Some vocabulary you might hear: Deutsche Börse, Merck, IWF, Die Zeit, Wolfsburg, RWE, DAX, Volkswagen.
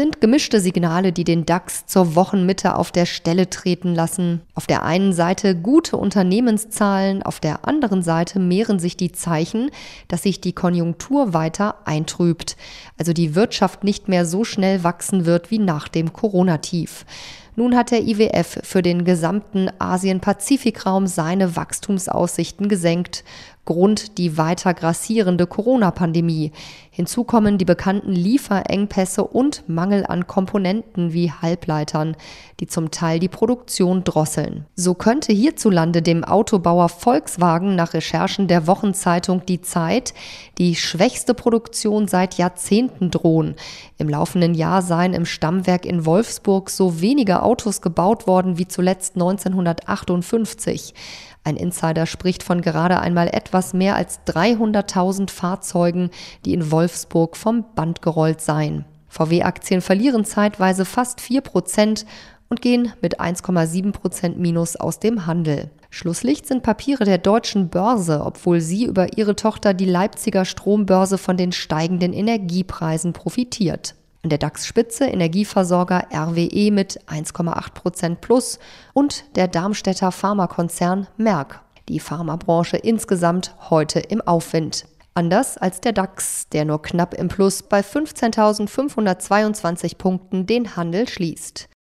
sind gemischte Signale, die den DAX zur Wochenmitte auf der Stelle treten lassen. Auf der einen Seite gute Unternehmenszahlen, auf der anderen Seite mehren sich die Zeichen, dass sich die Konjunktur weiter eintrübt, also die Wirtschaft nicht mehr so schnell wachsen wird wie nach dem Corona-Tief. Nun hat der IWF für den gesamten Asien-Pazifik-Raum seine Wachstumsaussichten gesenkt. Grund die weiter grassierende Corona-Pandemie. Hinzu kommen die bekannten Lieferengpässe und Mangel an Komponenten wie Halbleitern, die zum Teil die Produktion drosseln. So könnte hierzulande dem Autobauer Volkswagen nach Recherchen der Wochenzeitung Die Zeit die schwächste Produktion seit Jahrzehnten drohen. Im laufenden Jahr seien im Stammwerk in Wolfsburg so weniger Autos gebaut worden wie zuletzt 1958. Ein Insider spricht von gerade einmal etwas mehr als 300.000 Fahrzeugen, die in Wolfsburg vom Band gerollt seien. VW-Aktien verlieren zeitweise fast 4% und gehen mit 1,7% Minus aus dem Handel. Schlusslicht sind Papiere der Deutschen Börse, obwohl sie über ihre Tochter die Leipziger Strombörse von den steigenden Energiepreisen profitiert. An der DAX-Spitze Energieversorger RWE mit 1,8% plus und der Darmstädter Pharmakonzern Merck. Die Pharmabranche insgesamt heute im Aufwind. Anders als der DAX, der nur knapp im Plus bei 15.522 Punkten den Handel schließt.